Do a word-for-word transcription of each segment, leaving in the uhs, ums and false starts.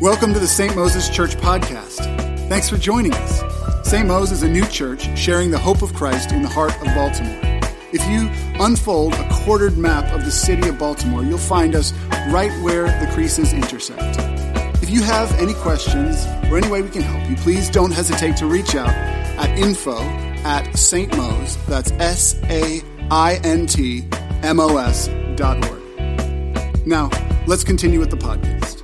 Welcome to the Saint Moses Church podcast. Thanks for joining us. Saint Moses is a new church sharing the hope of Christ in the heart of Baltimore. If you unfold a quartered map of the city of Baltimore, you'll find us right where the creases intersect. If you have any questions or any way we can help you, please don't hesitate to reach out at info at stmos, that's S A I N T M O S dot org. Now, let's continue with the podcast.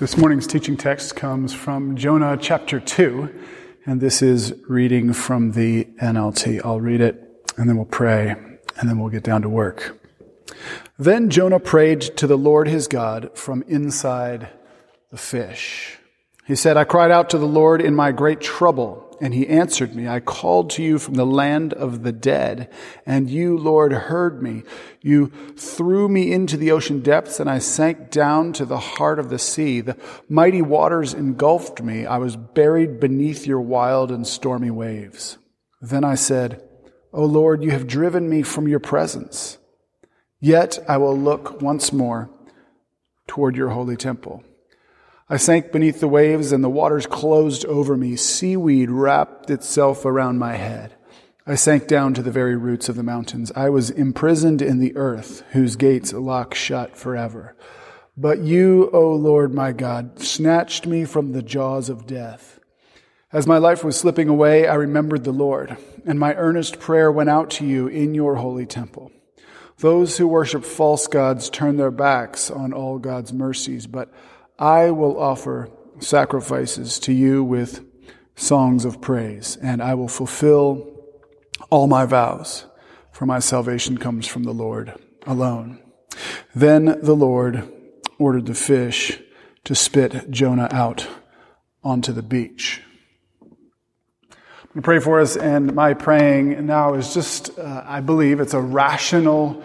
This morning's teaching text comes from Jonah chapter two, and this is reading from the N L T. I'll read it, and then we'll pray, and then we'll get down to work. Then Jonah prayed to the Lord his God from inside the fish. He said, I cried out to the Lord in my great trouble, and he answered me. I called to you from the land of the dead, and you, Lord, heard me. You threw me into the ocean depths, and I sank down to the heart of the sea. The mighty waters engulfed me. I was buried beneath your wild and stormy waves. Then I said, O Lord, you have driven me from your presence. Yet I will look once more toward your holy temple. I sank beneath the waves, and the waters closed over me. Seaweed wrapped itself around my head. I sank down to the very roots of the mountains. I was imprisoned in the earth, whose gates lock shut forever. But you, O Lord my God, snatched me from the jaws of death. As my life was slipping away, I remembered the Lord, and my earnest prayer went out to you in your holy temple. Those who worship false gods turn their backs on all God's mercies, but I will offer sacrifices to you with songs of praise, and I will fulfill all my vows, for my salvation comes from the Lord alone. Then the Lord ordered the fish to spit Jonah out onto the beach. I'm going to pray for us, and my praying now is just, uh, I believe it's a rational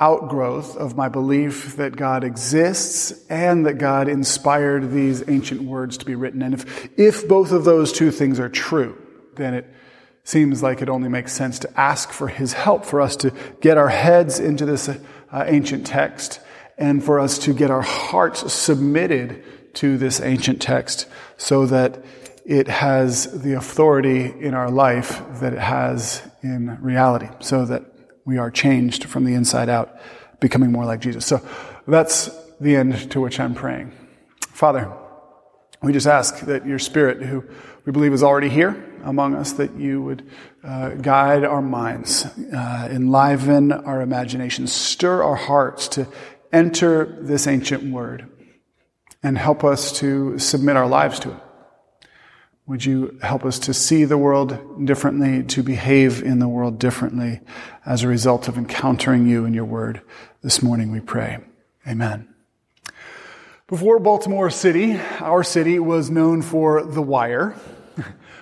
outgrowth of my belief that God exists and that God inspired these ancient words to be written. And if, if both of those two things are true, then it seems like it only makes sense to ask for his help, for us to get our heads into this uh, ancient text and for us to get our hearts submitted to this ancient text so that it has the authority in our life that it has in reality, so that we are changed from the inside out, becoming more like Jesus. So that's the end to which I'm praying. Father, we just ask that your Spirit, who we believe is already here among us, that you would uh, guide our minds, uh, enliven our imaginations, stir our hearts to enter this ancient word, and help us to submit our lives to it. Would you help us to see the world differently, to behave in the world differently as a result of encountering you in your word this morning, we pray. Amen. Before Baltimore City, our city was known for The Wire.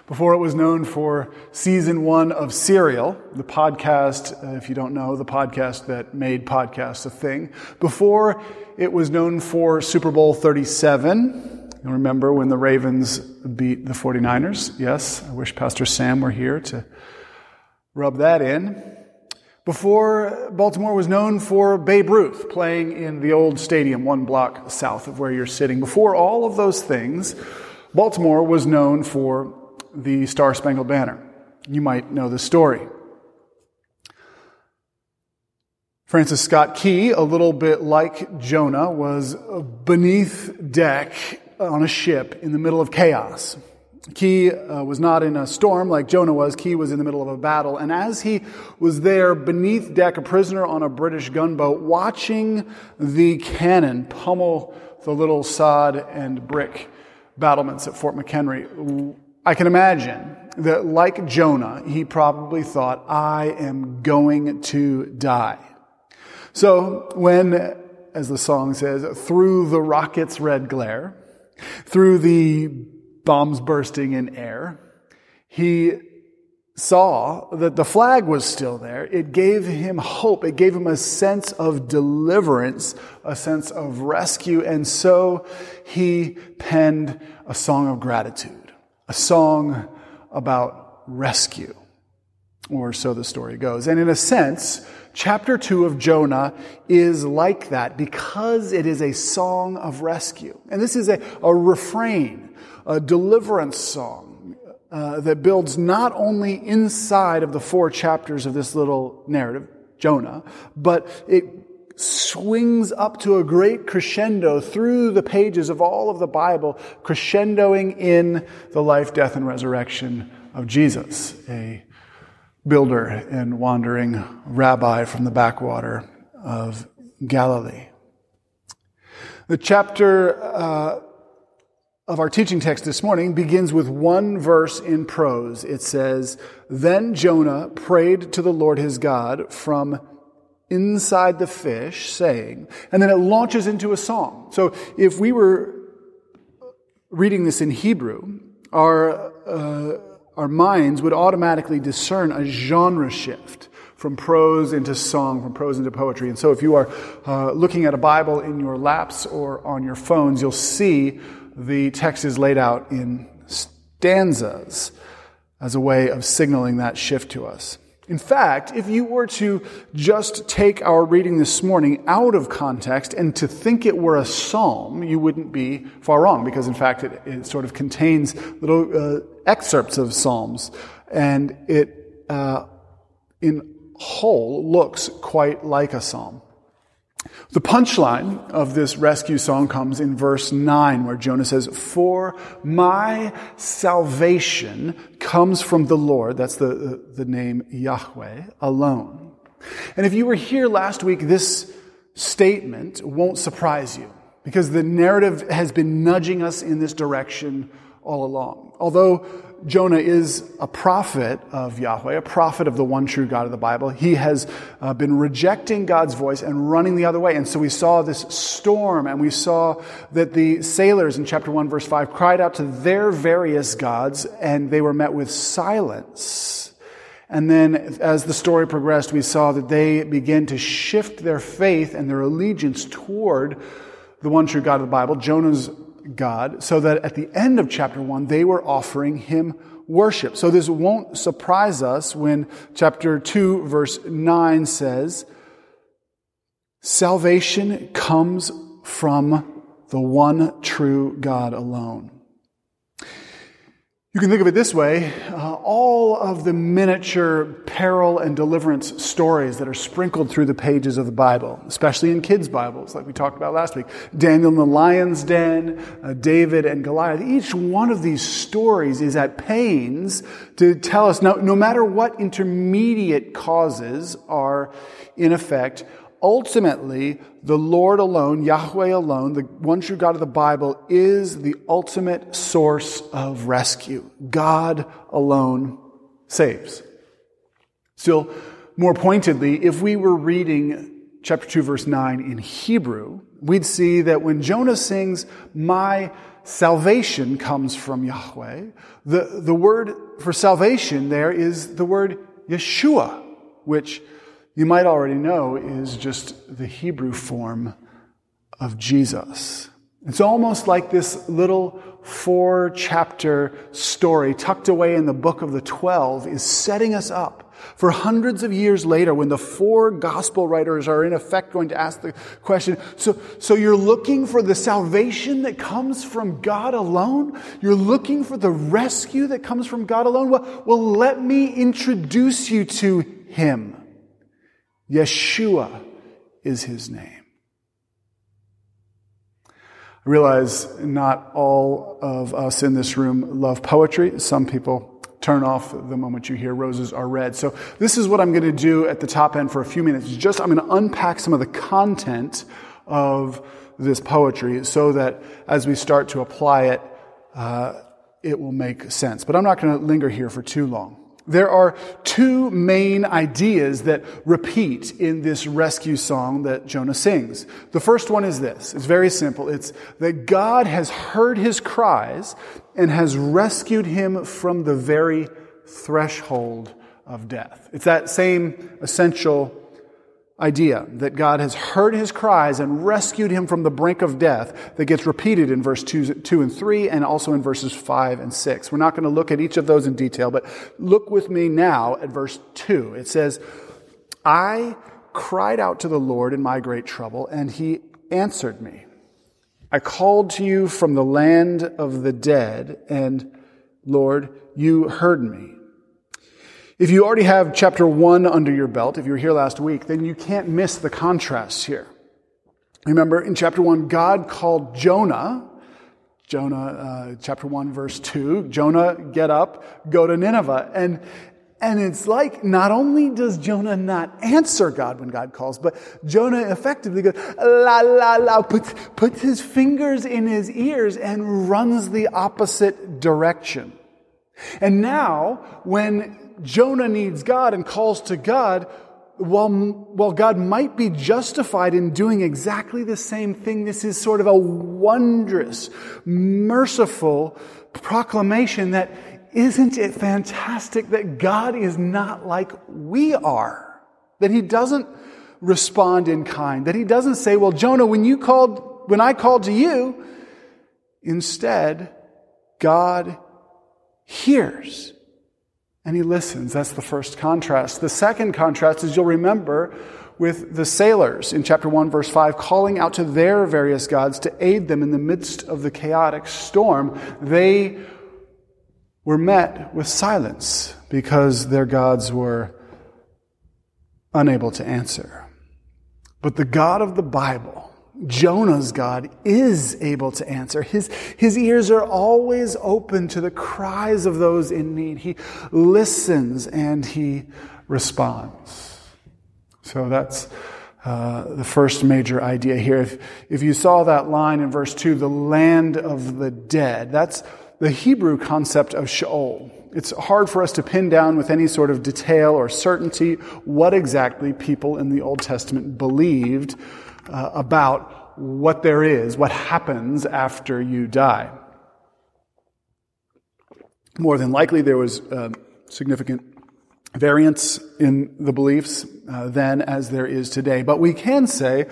Before it was known for season one of Serial, the podcast, if you don't know, the podcast that made podcasts a thing. Before it was known for Super Bowl thirty-seven. You'll remember when the Ravens beat the forty-niners. Yes, I wish Pastor Sam were here to rub that in. Before, Baltimore was known for Babe Ruth playing in the old stadium one block south of where you're sitting. Before all of those things, Baltimore was known for the Star-Spangled Banner. You might know the story. Francis Scott Key, a little bit like Jonah, was beneath deck on a ship in the middle of chaos. Key uh, was not in a storm like Jonah was. Key was in the middle of a battle. And as he was there beneath deck, a prisoner on a British gunboat, watching the cannon pummel the little sod and brick battlements at Fort McHenry, I can imagine that, like Jonah, he probably thought, I am going to die. So when, as the song says, through the rocket's red glare, through the bombs bursting in air, he saw that the flag was still there. It gave him hope. It gave him a sense of deliverance, a sense of rescue. And so he penned a song of gratitude, a song about rescue. Or so the story goes. And in a sense, chapter two of Jonah is like that because it is a song of rescue. And this is a, a refrain, a deliverance song uh, that builds not only inside of the four chapters of this little narrative, Jonah, but it swings up to a great crescendo through the pages of all of the Bible, crescendoing in the life, death, and resurrection of Jesus, a builder and wandering rabbi from the backwater of Galilee. The chapter uh, of our teaching text this morning begins with one verse in prose. It says, "Then Jonah prayed to the Lord his God from inside the fish, saying," and then it launches into a song. So if we were reading this in Hebrew, our uh, our minds would automatically discern a genre shift from prose into song, from prose into poetry. And so if you are uh, looking at a Bible in your laps or on your phones, you'll see the text is laid out in stanzas as a way of signaling that shift to us. In fact, if you were to just take our reading this morning out of context and to think it were a psalm, you wouldn't be far wrong, because in fact it, it sort of contains little uh, excerpts of psalms, and it uh, in whole looks quite like a psalm. The punchline of this rescue song comes in verse nine, where Jonah says, "For my salvation comes from the Lord," that's the, the name Yahweh, "alone." And if you were here last week, this statement won't surprise you, because the narrative has been nudging us in this direction all along. Although Jonah is a prophet of Yahweh, a prophet of the one true God of the Bible, he has uh, been rejecting God's voice and running the other way. And so we saw this storm, and we saw that the sailors in chapter one, verse five, cried out to their various gods, and they were met with silence. And then as the story progressed, we saw that they began to shift their faith and their allegiance toward the one true God of the Bible, Jonah's God, so that at the end of chapter one, they were offering him worship. So this won't surprise us when chapter two, verse nine says, "Salvation comes from the one true God alone." You can think of it this way, uh, all of the miniature peril and deliverance stories that are sprinkled through the pages of the Bible, especially in kids' Bibles, like we talked about last week, Daniel in the lion's den, uh, David and Goliath, each one of these stories is at pains to tell us, no, no matter what intermediate causes are in effect, ultimately, the Lord alone, Yahweh alone, the one true God of the Bible, is the ultimate source of rescue. God alone saves. Still more pointedly, if we were reading chapter two, verse nine in Hebrew, we'd see that when Jonah sings, "My salvation comes from Yahweh," the, the word for salvation there is the word Yeshua, which you might already know is just the Hebrew form of Jesus. It's almost like this little four-chapter story tucked away in the book of the Twelve is setting us up for hundreds of years later, when the four gospel writers are in effect going to ask the question, so, so you're looking for the salvation that comes from God alone? You're looking for the rescue that comes from God alone? Well, well let me introduce you to him. Yeshua is his name. I realize not all of us in this room love poetry. Some people turn off the moment you hear "Roses Are Red." So this is what I'm going to do at the top end for a few minutes. Just I'm going to unpack some of the content of this poetry so that as we start to apply it, uh, it will make sense. But I'm not going to linger here for too long. There are two main ideas that repeat in this rescue song that Jonah sings. The first one is this. It's very simple. It's that God has heard his cries and has rescued him from the very threshold of death. It's that same essential idea that God has heard his cries and rescued him from the brink of death that gets repeated in verse two and three and also in verses five and six. We're not going to look at each of those in detail, but look with me now at verse two. It says, I cried out to the Lord in my great trouble, and he answered me. I called to you from the land of the dead, and Lord, you heard me. If you already have chapter one under your belt, if you were here last week, then you can't miss the contrasts here. Remember, in chapter one, God called Jonah, Jonah, uh, chapter one, verse two, Jonah, get up, go to Nineveh. And, and it's like, not only does Jonah not answer God when God calls, but Jonah effectively goes, la, la, la, puts, puts his fingers in his ears and runs the opposite direction. And now, when Jonah needs God and calls to God, while, while God might be justified in doing exactly the same thing, this is sort of a wondrous, merciful proclamation that isn't it fantastic that God is not like we are, that he doesn't respond in kind, that he doesn't say, well, Jonah, when you called, when I called to you, instead, God hears. And he listens. That's the first contrast. The second contrast is, you'll remember, with the sailors in chapter one, verse five, calling out to their various gods to aid them in the midst of the chaotic storm. They were met with silence because their gods were unable to answer. But the God of the Bible, Jonah's God, is able to answer. His, his ears are always open to the cries of those in need. He listens and he responds. So that's uh, the first major idea here. If, if you saw that line in verse two, the land of the dead, that's the Hebrew concept of Sheol. It's hard for us to pin down with any sort of detail or certainty what exactly people in the Old Testament believed Uh, about what there is, what happens after you die. More than likely, there was uh, significant variance in the beliefs uh, then as there is today. But we can say,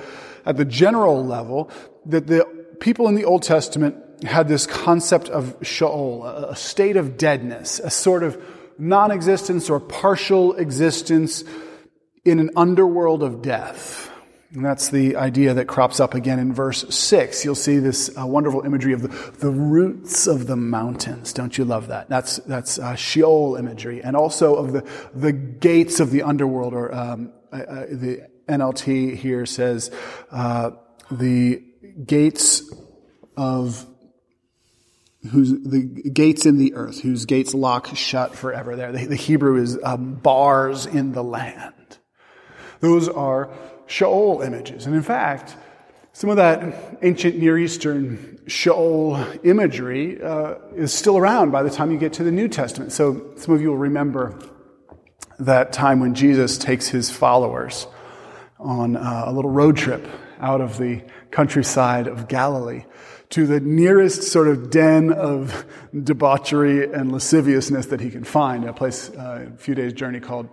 at the general level, that the people in the Old Testament had this concept of Sheol, a state of deadness, a sort of non-existence or partial existence in an underworld of death. And that's the idea that crops up again in verse six. You'll see this uh, wonderful imagery of the, the roots of the mountains. Don't you love that? That's that's uh, Sheol imagery. And also of the, the gates of the underworld, or um, uh, the N L T here says uh, the gates of... whose the gates in the earth, whose gates lock shut forever. There, the, the Hebrew is um, bars in the land. Those are Sheol images. And in fact, some of that ancient Near Eastern Sheol imagery uh, is still around by the time you get to the New Testament. So some of you will remember that time when Jesus takes his followers on uh, a little road trip out of the countryside of Galilee to the nearest sort of den of debauchery and lasciviousness that he can find, a place uh, a few days' journey called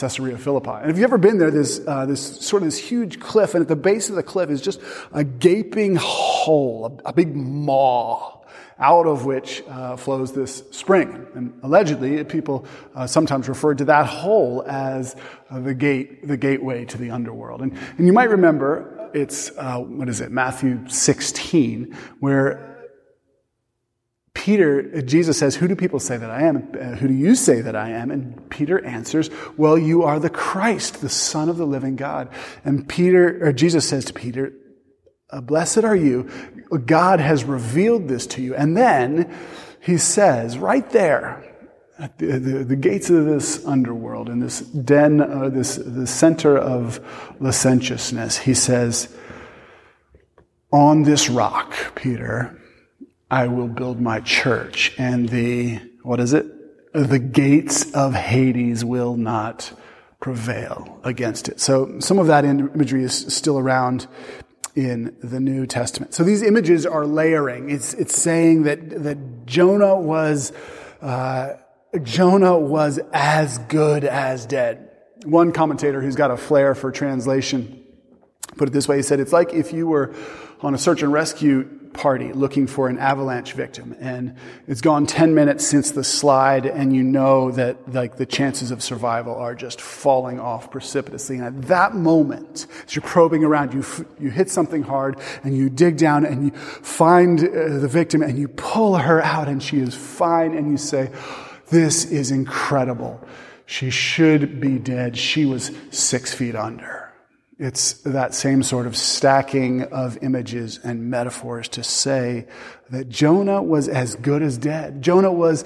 Caesarea Philippi. And if you've ever been there, there's uh, this sort of this huge cliff, and at the base of the cliff is just a gaping hole, a, a big maw, out of which uh, flows this spring. And allegedly, people uh, sometimes referred to that hole as uh, the gate, the gateway to the underworld. And, and you might remember, it's, uh, what is it, Matthew sixteen, where Peter, Jesus says, who do people say that I am? Uh, who do you say that I am? And Peter answers, well, you are the Christ, the Son of the living God. And Peter, or Jesus says to Peter, blessed are you. God has revealed this to you. And then he says, right there, at the, the, the gates of this underworld, in this den, uh, this the center of licentiousness, he says, on this rock, Peter, I will build my church, and the, what is it? The gates of Hades will not prevail against it. So some of that imagery is still around in the New Testament. So these images are layering. It's, it's saying that, that Jonah was, uh, Jonah was as good as dead. One commentator who's got a flair for translation put it this way. He said, it's like if you were on a search and rescue party looking for an avalanche victim, and it's gone ten minutes since the slide, and you know that like the chances of survival are just falling off precipitously. And at that moment, as you're probing around, you f- you hit something hard, and you dig down, and you find uh, the victim, and you pull her out, and she is fine, and you say, this is incredible. She should be dead. She was six feet under. It's that same sort of stacking of images and metaphors to say that Jonah was as good as dead. Jonah was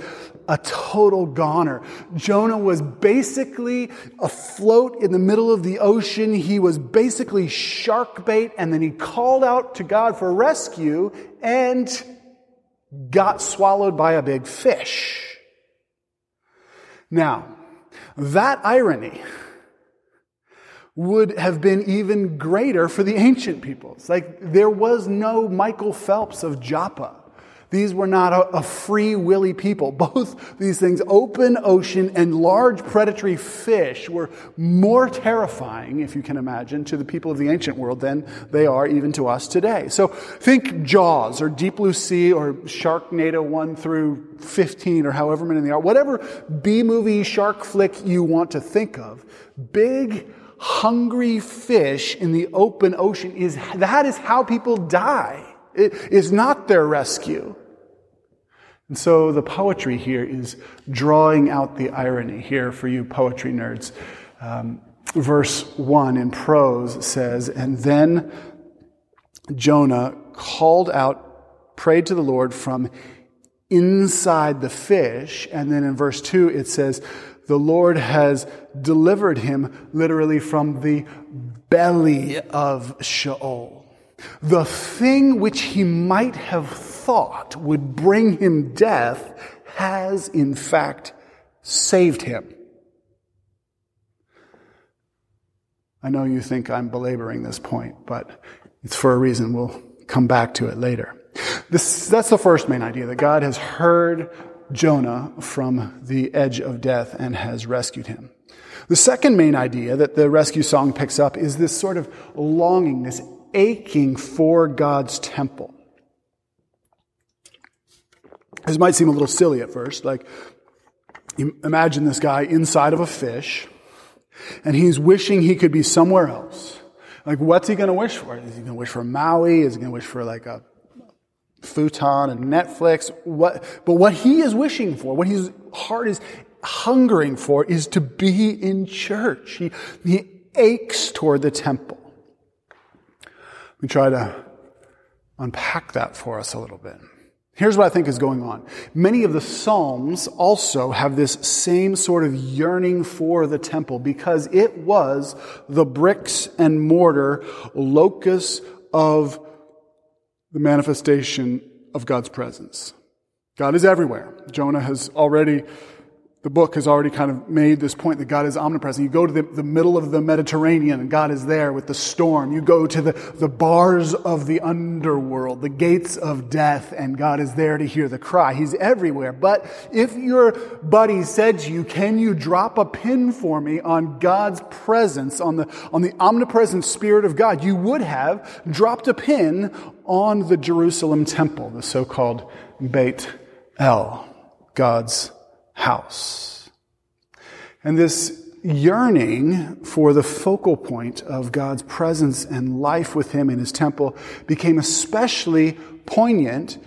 a total goner. Jonah was basically afloat in the middle of the ocean. He was basically shark bait, and then he called out to God for rescue and got swallowed by a big fish. Now, that irony would have been even greater for the ancient peoples. Like, there was no Michael Phelps of Joppa. These were not a, a free willy people. Both these things, open ocean and large predatory fish, were more terrifying, if you can imagine, to the people of the ancient world than they are even to us today. So think Jaws or Deep Blue Sea or Sharknado one through fifteen or however many they are. Whatever B-movie shark flick you want to think of, big hungry fish in the open ocean, is that is how people die. It is not their rescue. And so the poetry here is drawing out the irony here for you poetry nerds. Um, verse one in prose says, and then Jonah called out, prayed to the Lord from inside the fish. And then in verse two it says, the Lord has delivered him literally from the belly of Sheol. The thing which he might have thought would bring him death has, in fact, saved him. I know you think I'm belaboring this point, but it's for a reason. We'll come back to it later. This, that's the first main idea, that God has heard Jonah from the edge of death and has rescued him. The second main idea that the rescue song picks up is this sort of longing, this aching for God's temple. This might seem a little silly at first. Like, imagine this guy inside of a fish, and he's wishing he could be somewhere else. Like, what's he going to wish for? Is he going to wish for Maui? Is he going to wish for like a futon and Netflix? What? But what he is wishing for, what his heart is hungering for, is to be in church. He, he aches toward the temple. Let me try to unpack that for us a little bit. Here's what I think is going on. Many of the Psalms also have this same sort of yearning for the temple, because it was the bricks and mortar locus of the manifestation of God's presence. God is everywhere. Jonah has already, the book has already kind of made this point that God is omnipresent. You go to the, the middle of the Mediterranean and God is there with the storm. You go to the, the bars of the underworld, the gates of death, and God is there to hear the cry. He's everywhere. But if your buddy said to you, can you drop a pin for me on God's presence, on the, on the omnipresent Spirit of God, you would have dropped a pin on the Jerusalem temple, the so-called Beit El, God's house. And this yearning for the focal point of God's presence and life with him in his temple became especially poignant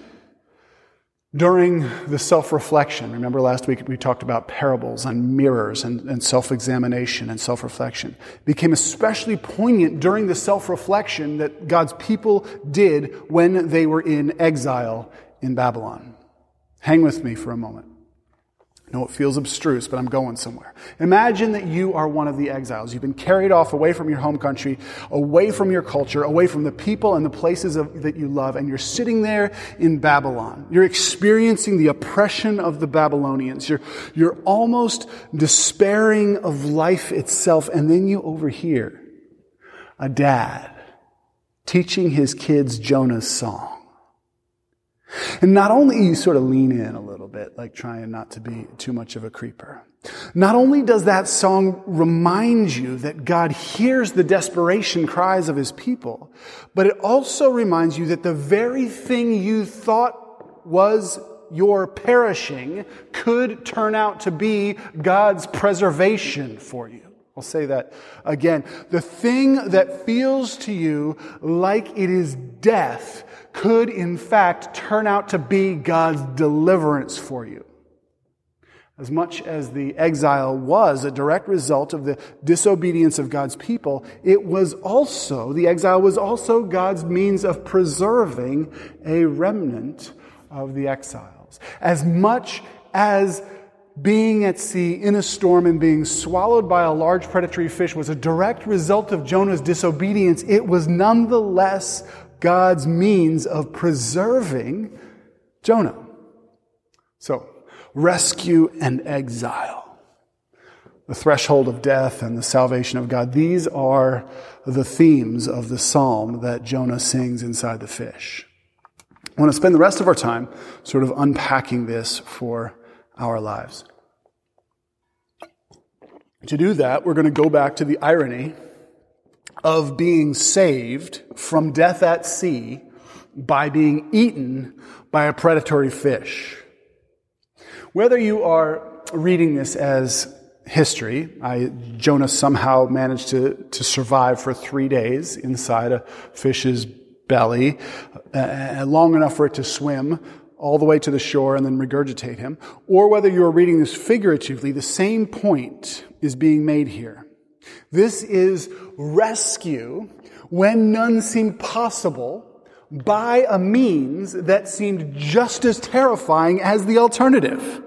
during the self-reflection. Remember last week we talked about parables and mirrors and, and self-examination and self-reflection. It became especially poignant during the self-reflection that God's people did when they were in exile in Babylon. Hang with me for a moment. I know it feels abstruse, but I'm going somewhere. Imagine that you are one of the exiles. You've been carried off away from your home country, away from your culture, away from the people and the places of, that you love, and you're sitting there in Babylon. You're experiencing the oppression of the Babylonians. You're, you're almost despairing of life itself, and then you overhear a dad teaching his kids Jonah's song. And not only you sort of lean in a little bit, like trying not to be too much of a creeper. Not only does that song remind you that God hears the desperation cries of his people, but it also reminds you that the very thing you thought was your perishing could turn out to be God's preservation for you. I'll say that again. The thing that feels to you like it is death could, in fact, turn out to be God's deliverance for you. As much as the exile was a direct result of the disobedience of God's people, it was also, the exile was also God's means of preserving a remnant of the exiles. As much as being at sea in a storm and being swallowed by a large predatory fish was a direct result of Jonah's disobedience, it was nonetheless God's means of preserving Jonah. So, rescue and exile, the threshold of death and the salvation of God, these are the themes of the psalm that Jonah sings inside the fish. I want to spend the rest of our time sort of unpacking this for our lives. To do that, we're going to go back to the irony of being saved from death at sea by being eaten by a predatory fish. Whether you are reading this as history, I, Jonah somehow managed to, to survive for three days inside a fish's belly, uh, long enough for it to swim all the way to the shore and then regurgitate him, or whether you're reading this figuratively, the same point is being made here. This is rescue when none seemed possible by a means that seemed just as terrifying as the alternative.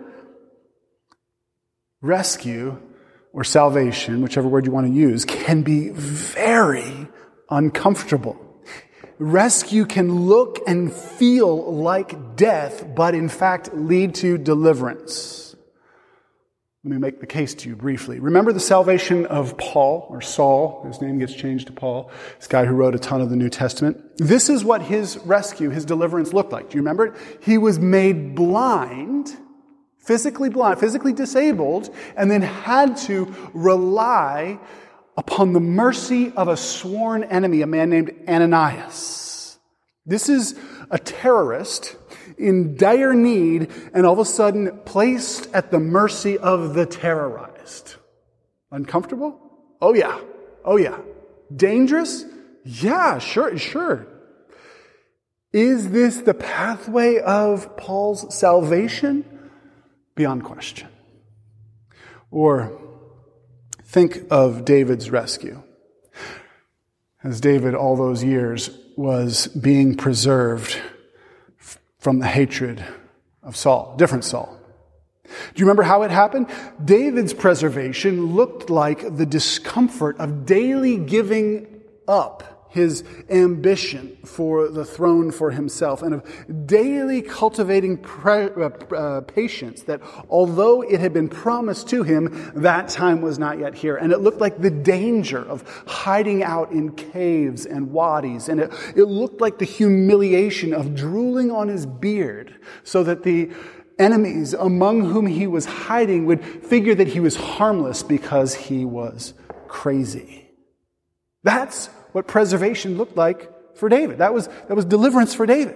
Rescue or salvation, whichever word you want to use, can be very uncomfortable. Rescue can look and feel like death, but in fact lead to deliverance. Let me make the case to you briefly. Remember the salvation of Paul, or Saul. His name gets changed to Paul. This guy who wrote a ton of the New Testament. This is what his rescue, his deliverance looked like. Do you remember it? He was made blind, physically blind, physically disabled, and then had to rely upon the mercy of a sworn enemy, a man named Ananias. This is a terrorist in dire need and all of a sudden placed at the mercy of the terrorized. Uncomfortable? Oh yeah. Oh yeah. Dangerous? Yeah, sure, sure. Is this the pathway of Paul's salvation? Beyond question. Or think of David's rescue. As David, all those years, was being preserved from the hatred of Saul, different Saul. Do you remember how it happened? David's preservation looked like the discomfort of daily giving up his ambition for the throne for himself and of daily cultivating pre- uh, uh, patience that although it had been promised to him, that time was not yet here. And it looked like the danger of hiding out in caves and wadis. And it, it looked like the humiliation of drooling on his beard so that the enemies among whom he was hiding would figure that he was harmless because he was crazy. That's what preservation looked like for David. That was that was deliverance for David.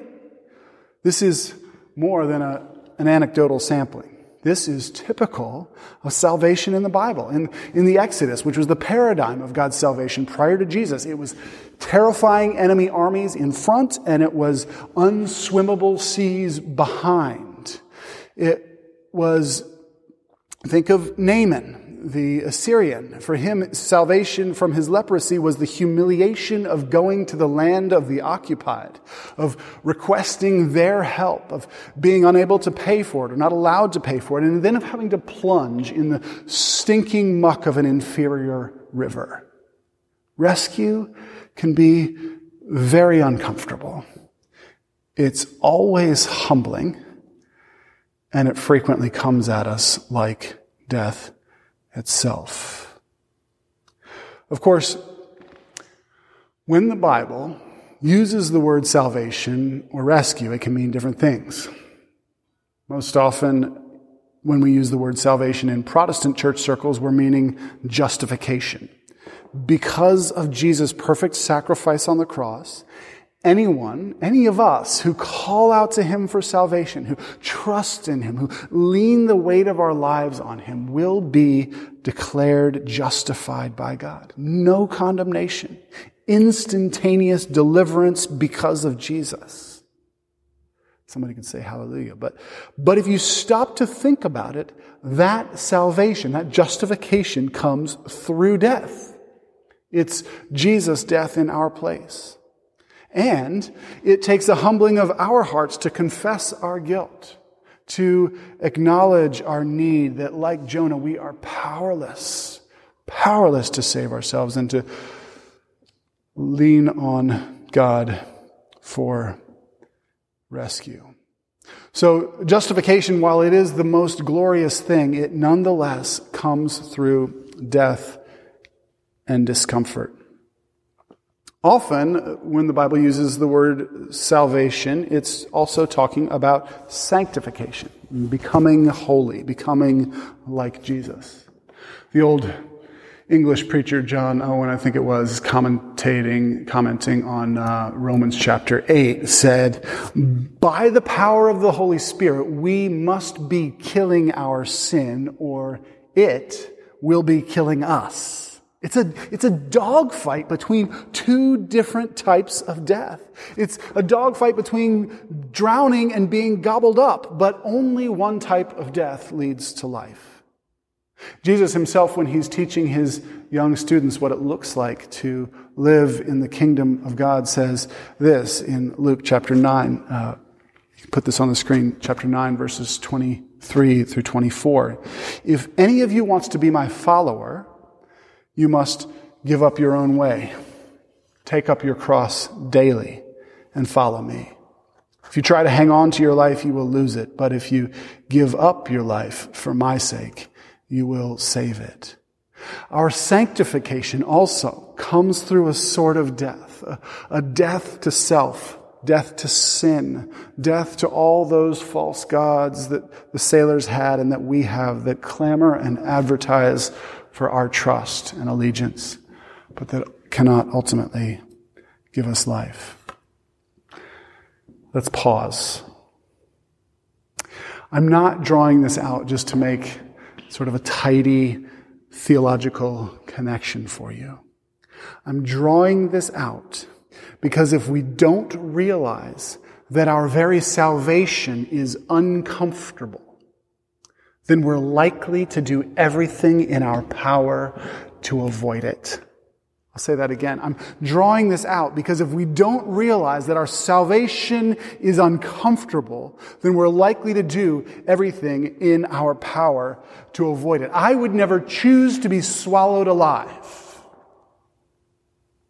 This is more than a, an anecdotal sampling. This is typical of salvation in the Bible. In, in the Exodus, which was the paradigm of God's salvation prior to Jesus, it was terrifying enemy armies in front, and it was unswimmable seas behind. It was, think of Naaman, the Assyrian. For him, salvation from his leprosy was the humiliation of going to the land of the occupied, of requesting their help, of being unable to pay for it or not allowed to pay for it, and then of having to plunge in the stinking muck of an inferior river. Rescue can be very uncomfortable. It's always humbling, and it frequently comes at us like death itself. Of course, when the Bible uses the word salvation or rescue, it can mean different things. Most often, when we use the word salvation in Protestant church circles, we're meaning justification. Because of Jesus' perfect sacrifice on the cross, anyone, any of us who call out to him for salvation, who trust in him, who lean the weight of our lives on him, will be declared justified by God. No condemnation. Instantaneous deliverance because of Jesus. Somebody could say hallelujah, but, but if you stop to think about it, that salvation, that justification comes through death. It's Jesus' death in our place. And it takes a humbling of our hearts to confess our guilt, to acknowledge our need that, like Jonah, we are powerless, powerless to save ourselves and to lean on God for rescue. So justification, while it is the most glorious thing, it nonetheless comes through death and discomfort. Often, when the Bible uses the word salvation, it's also talking about sanctification, becoming holy, becoming like Jesus. The old English preacher John Owen, I think it was, commentating, commenting on uh, Romans chapter eight, said, "By the power of the Holy Spirit, we must be killing our sin, or it will be killing us." It's a it's a dogfight between two different types of death. It's a dogfight between drowning and being gobbled up, but only one type of death leads to life. Jesus himself, when he's teaching his young students what it looks like to live in the kingdom of God, says this in Luke chapter nine. Uh, you can put this on the screen, chapter nine, verses twenty-three through twenty-four. "If any of you wants to be my follower, you must give up your own way. Take up your cross daily and follow me. If you try to hang on to your life, you will lose it. But if you give up your life for my sake, you will save it." Our sanctification also comes through a sort of death, a, a death to self, death to sin, death to all those false gods that the sailors had and that we have, that clamor and advertise for our trust and allegiance, but that cannot ultimately give us life. Let's pause. I'm not drawing this out just to make sort of a tidy theological connection for you. I'm drawing this out because if we don't realize that our very salvation is uncomfortable, then we're likely to do everything in our power to avoid it. I'll say that again. I'm drawing this out because if we don't realize that our salvation is uncomfortable, then we're likely to do everything in our power to avoid it. I would never choose to be swallowed alive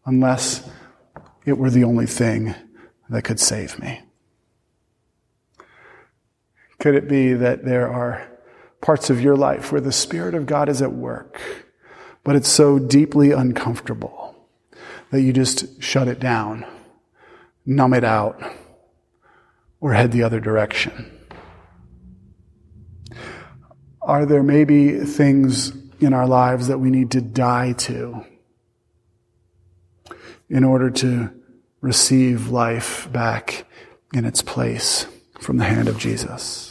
unless it were the only thing that could save me. Could it be that there are parts of your life where the Spirit of God is at work, but it's so deeply uncomfortable that you just shut it down, numb it out, or head the other direction? Are there maybe things in our lives that we need to die to in order to receive life back in its place from the hand of Jesus?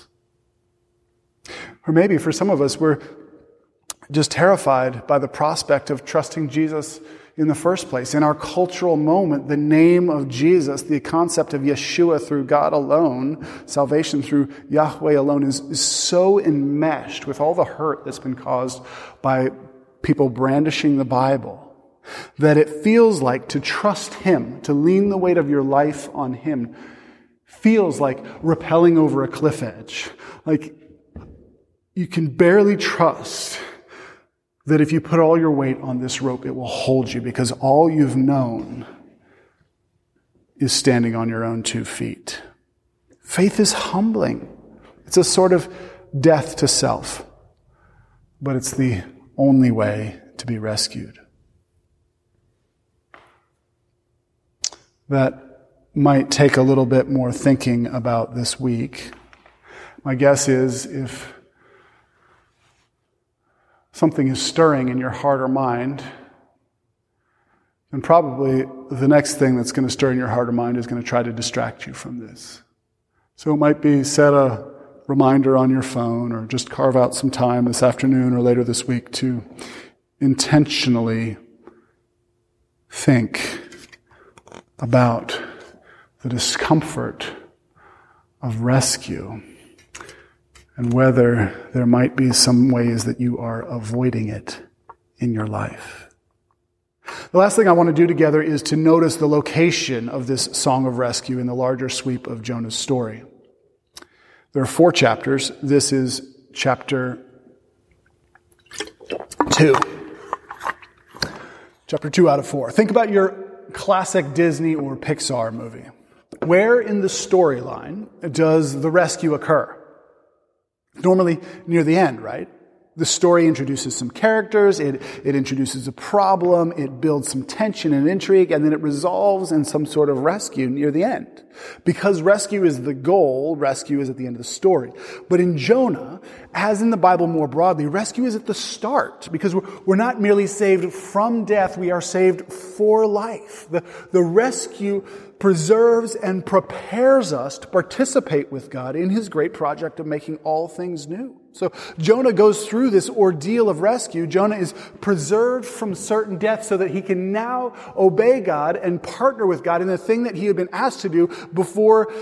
Or maybe for some of us, we're just terrified by the prospect of trusting Jesus in the first place. In our cultural moment, the name of Jesus, the concept of Yeshua through God alone, salvation through Yahweh alone, is, is so enmeshed with all the hurt that's been caused by people brandishing the Bible that it feels like to trust him, to lean the weight of your life on him, feels like rappelling over a cliff edge. Like you can barely trust that if you put all your weight on this rope, it will hold you because all you've known is standing on your own two feet. Faith is humbling. It's a sort of death to self, but it's the only way to be rescued. That might take a little bit more thinking about this week. My guess is if something is stirring in your heart or mind, and probably the next thing that's going to stir in your heart or mind is going to try to distract you from this. So it might be set a reminder on your phone or just carve out some time this afternoon or later this week to intentionally think about the discomfort of rescue and whether there might be some ways that you are avoiding it in your life. The last thing I want to do together is to notice the location of this song of rescue in the larger sweep of Jonah's story. There are four chapters. This is chapter two. Chapter two out of four. Think about your classic Disney or Pixar movie. Where in the storyline does the rescue occur? Normally near the end, right? The story introduces some characters, it, it introduces a problem, it builds some tension and intrigue, and then it resolves in some sort of rescue near the end. Because rescue is the goal, rescue is at the end of the story. But in Jonah, as in the Bible more broadly, rescue is at the start, because we're, we're not merely saved from death, we are saved for life. The, the rescue preserves and prepares us to participate with God in his great project of making all things new. So Jonah goes through this ordeal of rescue. Jonah is preserved from certain death so that he can now obey God and partner with God in the thing that he had been asked to do before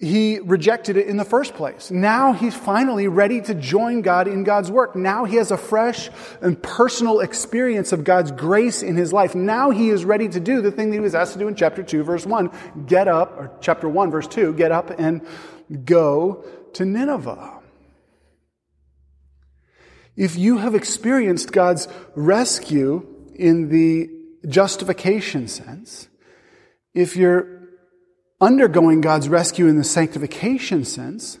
he rejected it in the first place. Now he's finally ready to join God in God's work. Now he has a fresh and personal experience of God's grace in his life. Now he is ready to do the thing that he was asked to do in chapter two, verse one. Get up, or chapter one, verse two, get up and go to Nineveh. If you have experienced God's rescue in the justification sense, if you're undergoing God's rescue in the sanctification sense,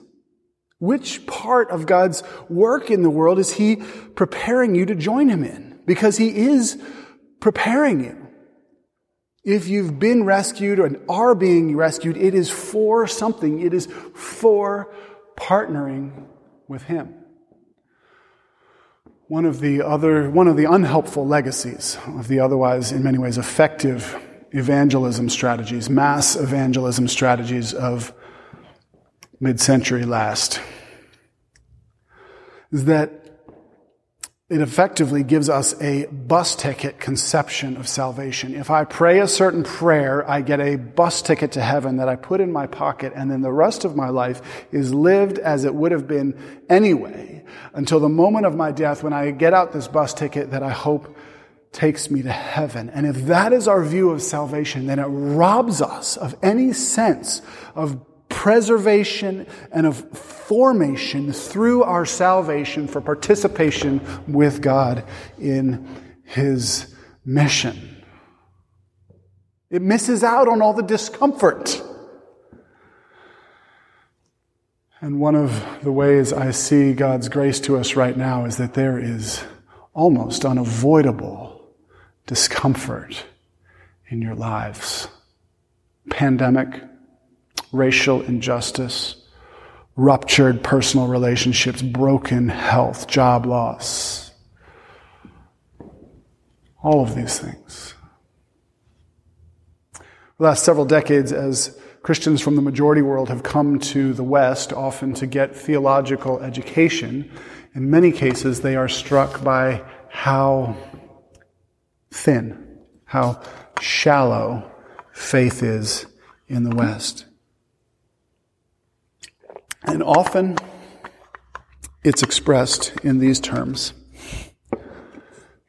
which part of God's work in the world is he preparing you to join him in? Because he is preparing you. If you've been rescued and are being rescued, it is for something. It is for partnering with him. One of the other, one of the unhelpful legacies of the otherwise, in many ways, effective evangelism strategies, mass evangelism strategies of mid-century last, is that it effectively gives us a bus ticket conception of salvation. If I pray a certain prayer, I get a bus ticket to heaven that I put in my pocket, and then the rest of my life is lived as it would have been anyway, until the moment of my death when I get out this bus ticket that I hope takes me to heaven. And if that is our view of salvation, then it robs us of any sense of preservation and of formation through our salvation for participation with God in his mission. It misses out on all the discomfort. And one of the ways I see God's grace to us right now is that there is almost unavoidable discomfort in your lives. Pandemic, racial injustice, ruptured personal relationships, broken health, job loss, all of these things. The last several decades, as Christians from the majority world have come to the West, often to get theological education, in many cases they are struck by how thin, how shallow faith is in the West. And often, it's expressed in these terms.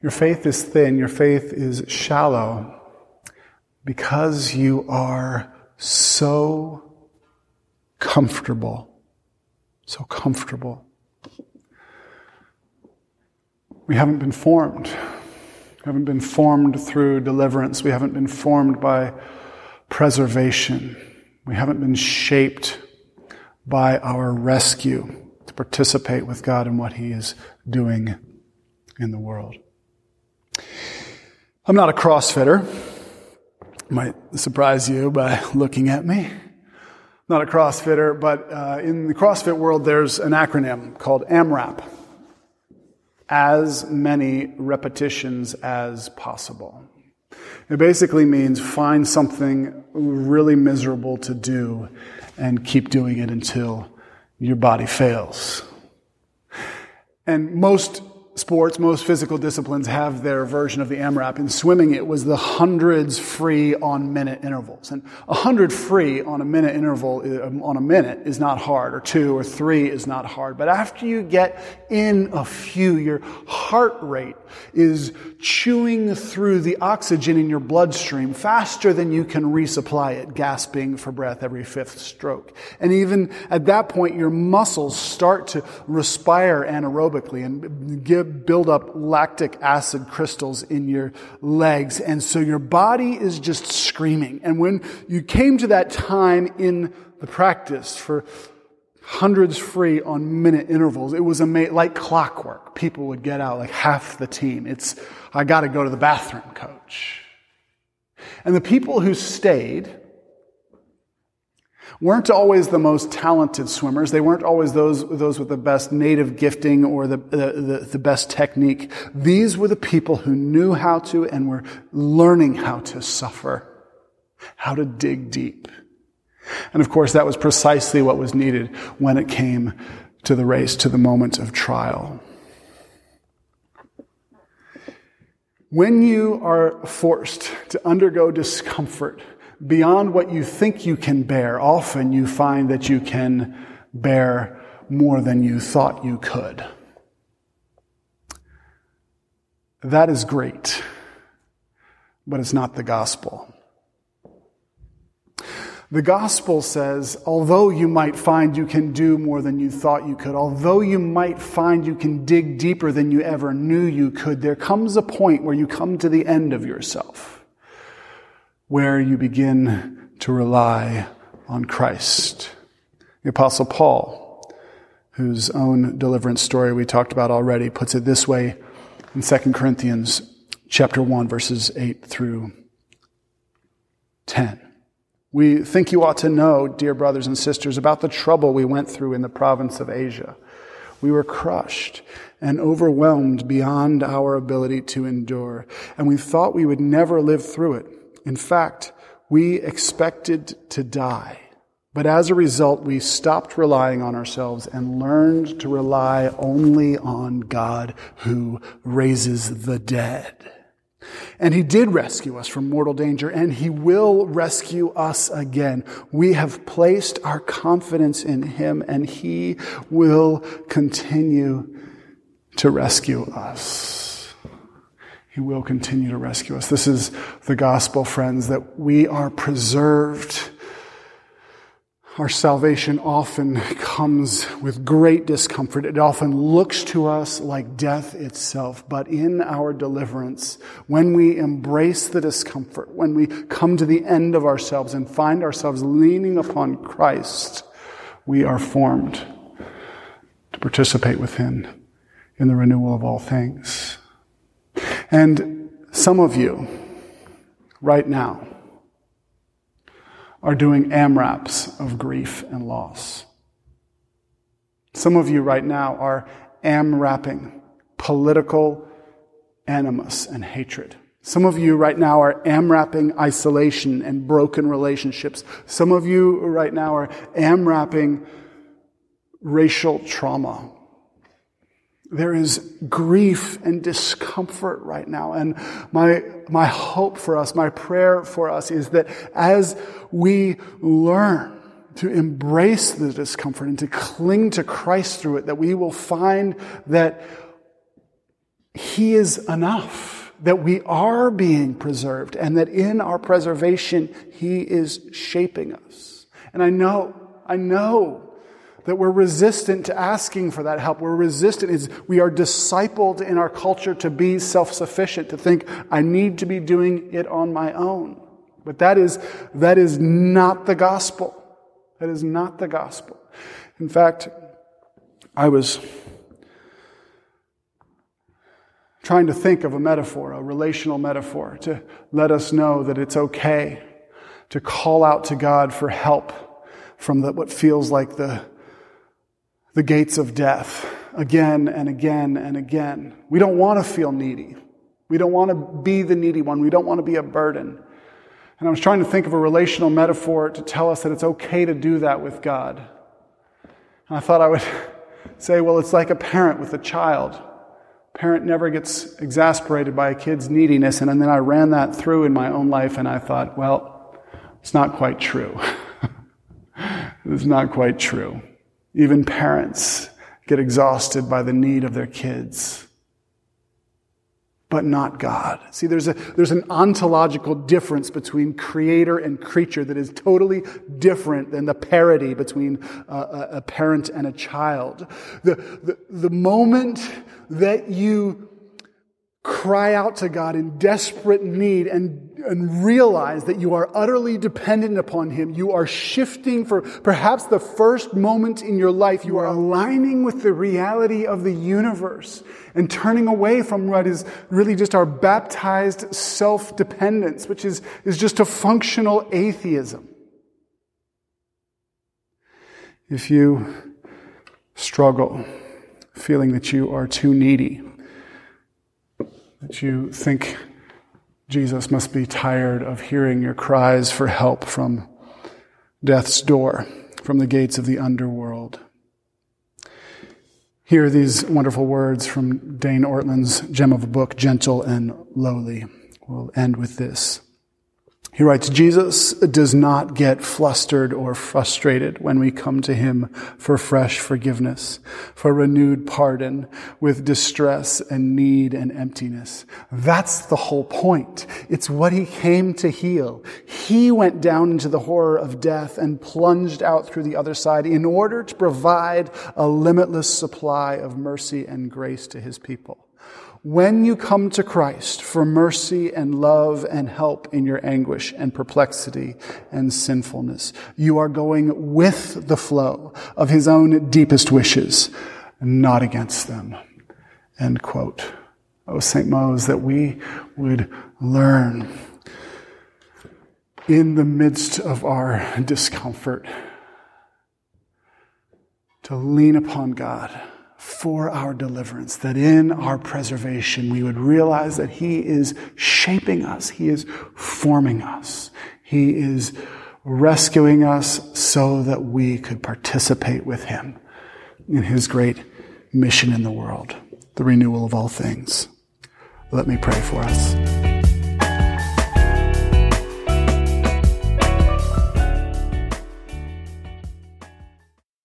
Your faith is thin, your faith is shallow, because you are so comfortable. So comfortable. We haven't been formed. We haven't been formed through deliverance. We haven't been formed by preservation. We haven't been shaped by our rescue to participate with God in what he is doing in the world. I'm not a CrossFitter, might surprise you by looking at me. Not a CrossFitter, but uh, in the CrossFit world, there's an acronym called AMRAP. As many repetitions as possible. It basically means find something really miserable to do and keep doing it until your body fails. And most sports, most physical disciplines have their version of the AMRAP. In swimming, it was the hundreds free on minute intervals. And a hundred free on a minute interval on a minute is not hard, or two or three is not hard. But after you get in a few, your heart rate is chewing through the oxygen in your bloodstream faster than you can resupply it, gasping for breath every fifth stroke. And even at that point, your muscles start to respire anaerobically and give build up lactic acid crystals in your legs, and so your body is just screaming. And when you came to that time in the practice for hundreds free on minute intervals, it was ama- like clockwork. People would get out, like half the team. It's, I got to go to the bathroom, coach. And the people who stayed weren't always the most talented swimmers. They weren't always those those with the best native gifting or the, the, the, the best technique. These were the people who knew how to and were learning how to suffer, how to dig deep. And of course, that was precisely what was needed when it came to the race, to the moment of trial. When you are forced to undergo discomfort beyond what you think you can bear, often you find that you can bear more than you thought you could. That is great, but it's not the gospel. The gospel says, although you might find you can do more than you thought you could, although you might find you can dig deeper than you ever knew you could, there comes a point where you come to the end of yourself, where you begin to rely on Christ. The Apostle Paul, whose own deliverance story we talked about already, puts it this way in Second Corinthians chapter one, verses eight through ten. We think you ought to know, dear brothers and sisters, about the trouble we went through in the province of Asia. We were crushed and overwhelmed beyond our ability to endure, and we thought we would never live through it. In fact, we expected to die, but as a result, we stopped relying on ourselves and learned to rely only on God who raises the dead. And he did rescue us from mortal danger, and he will rescue us again. We have placed our confidence in him, and he will continue to rescue us. He will continue to rescue us. This is the gospel, friends, that we are preserved. Our salvation often comes with great discomfort. It often looks to us like death itself. But in our deliverance, when we embrace the discomfort, when we come to the end of ourselves and find ourselves leaning upon Christ, we are formed to participate with him in the renewal of all things. And some of you, right now, are doing AMRAPs of grief and loss. Some of you right now are AMRAPing political animus and hatred. Some of you right now are AMRAPing isolation and broken relationships. Some of you right now are AMRAPing racial trauma. There is grief and discomfort right now. And my, my hope for us, my prayer for us is that as we learn to embrace the discomfort and to cling to Christ through it, that we will find that he is enough, that we are being preserved, and that in our preservation, he is shaping us. And I know, I know, that we're resistant to asking for that help. We're resistant. It's, we are discipled in our culture to be self-sufficient, to think, I need to be doing it on my own. But that is, that is not the gospel. That is not the gospel. In fact, I was trying to think of a metaphor, a relational metaphor, to let us know that it's okay to call out to God for help from the, what feels like the, the gates of death again and again and again. We don't want to feel needy. We don't want to be the needy one. We don't want to be a burden. And I was trying to think of a relational metaphor to tell us that it's okay to do that with God. And I thought I would say, well, it's like a parent with a child. Parent never gets exasperated by a kid's neediness. And then I ran that through in my own life, and I thought, well, it's not quite true. It's not quite true. Even parents get exhausted by the need of their kids. But not God. See, there's a there's an ontological difference between creator and creature that is totally different than the parity between uh, a parent and a child. The, the the moment that you cry out to God in desperate need and and realize that you are utterly dependent upon Him, you are shifting for perhaps the first moment in your life. You are aligning with the reality of the universe and turning away from what is really just our baptized self-dependence, which is, is just a functional atheism. If you struggle feeling that you are too needy, that you think Jesus must be tired of hearing your cries for help from death's door, from the gates of the underworld. Here are these wonderful words from Dane Ortland's gem of a book, Gentle and Lowly. We'll end with this. He writes, Jesus does not get flustered or frustrated when we come to Him for fresh forgiveness, for renewed pardon, with distress and need and emptiness. That's the whole point. It's what He came to heal. He went down into the horror of death and plunged out through the other side in order to provide a limitless supply of mercy and grace to His people. When you come to Christ for mercy and love and help in your anguish and perplexity and sinfulness, you are going with the flow of His own deepest wishes, not against them. End quote. Oh, Saint Moses, that we would learn in the midst of our discomfort to lean upon God for our deliverance, that in our preservation we would realize that He is shaping us, He is forming us, He is rescuing us so that we could participate with Him in His great mission in the world, the renewal of all things. Let me pray for us.